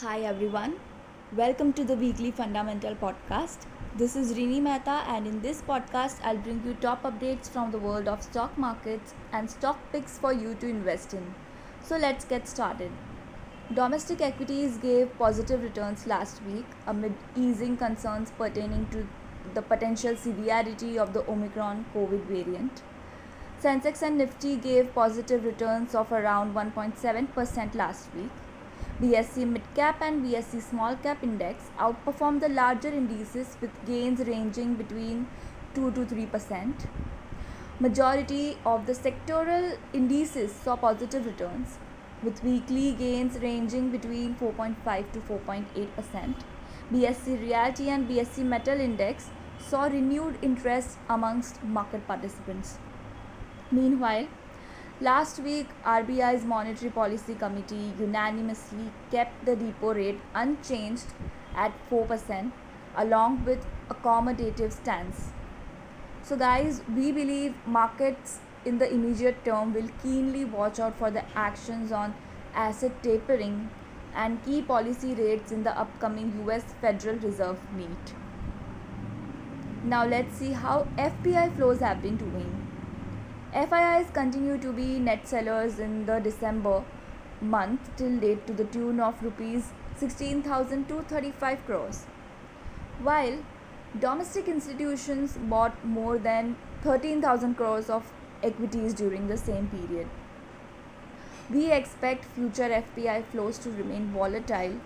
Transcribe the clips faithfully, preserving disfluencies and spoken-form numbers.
Hi everyone, welcome to the weekly fundamental podcast. This is Rini Mehta, and in this podcast I'll bring you top updates from the world of stock markets and stock picks for you to invest in. So let's get started. Domestic equities gave positive returns last week amid easing concerns pertaining to the potential severity of the Omicron COVID variant. Sensex and Nifty gave positive returns of around one point seven percent last week. B S E mid-cap and B S E small-cap index outperformed the larger indices with gains ranging between two to three percent. Majority of the sectoral indices saw positive returns, with weekly gains ranging between four point five to four point eight percent. B S E Realty and B S E Metal Index saw renewed interest amongst market participants. Meanwhile, last week, R B I's Monetary Policy Committee unanimously kept the repo rate unchanged at four percent along with accommodative stance. So guys, we believe markets in the immediate term will keenly watch out for the actions on asset tapering and key policy rates in the upcoming U S Federal Reserve meet. Now let's see how F P I flows have been doing. F I Is continue to be net sellers in the December month till date to the tune of rupees sixteen thousand two hundred thirty-five crores, while domestic institutions bought more than thirteen thousand crores of equities during the same period. We expect future F P I flows to remain volatile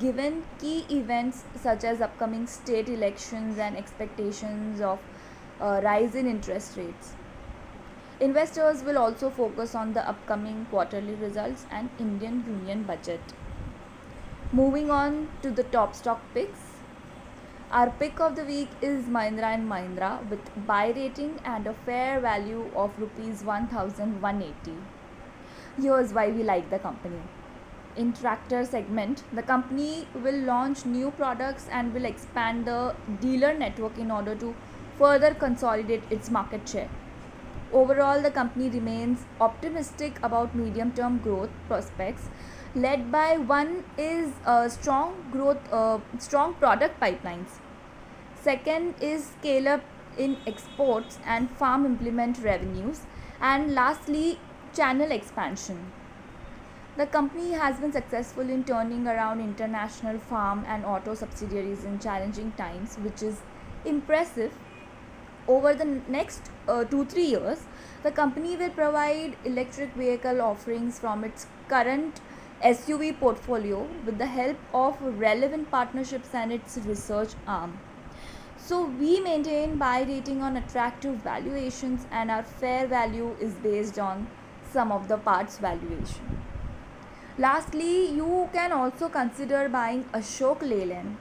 given key events such as upcoming state elections and expectations of uh, rise in interest rates. Investors will also focus on the upcoming quarterly results and Indian Union budget. Moving on to the top stock picks. Our pick of the week is Mahindra and Mahindra with buy rating and a fair value of rupees one thousand one hundred eighty. Here's why we like the company. In tractor segment, the company will launch new products and will expand the dealer network in order to further consolidate its market share. Overall, the company remains optimistic about medium-term growth prospects, led by one is uh, strong growth, uh, strong product pipelines. Second is scale-up in exports and farm implement revenues, and lastly, channel expansion. The company has been successful in turning around international farm and auto subsidiaries in challenging times, which is impressive. Over the next uh, two, three years, the company will provide electric vehicle offerings from its current S U V portfolio with the help of relevant partnerships and its research arm. So we maintain buy rating on attractive valuations, and our fair value is based on sum of the parts valuation. Lastly, you can also consider buying Ashok Leyland.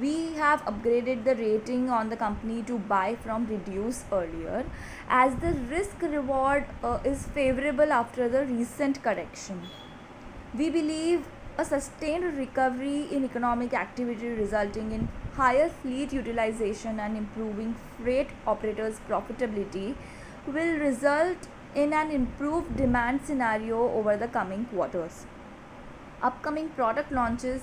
We have upgraded the rating on the company to buy from reduce earlier, as the risk reward uh, is favorable after the recent correction. We believe a sustained recovery in economic activity resulting in higher fleet utilization and improving freight operators' profitability will result in an improved demand scenario over the coming quarters. Upcoming product launches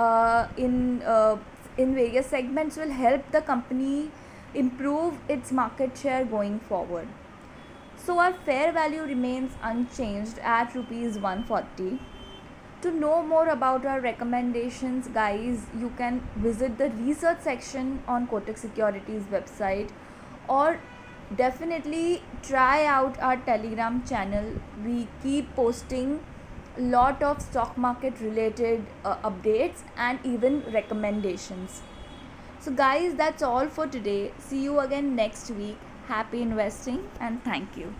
Uh, in uh, in various segments will help the company improve its market share going forward. So our fair value remains unchanged at rupees one hundred forty. To know more about our recommendations, guys, you can visit the research section on Kotak Securities website, or definitely try out our Telegram channel. We keep posting lot of stock market related uh, updates and even recommendations. So guys, that's all for today. See you again next week. Happy investing, and thank you.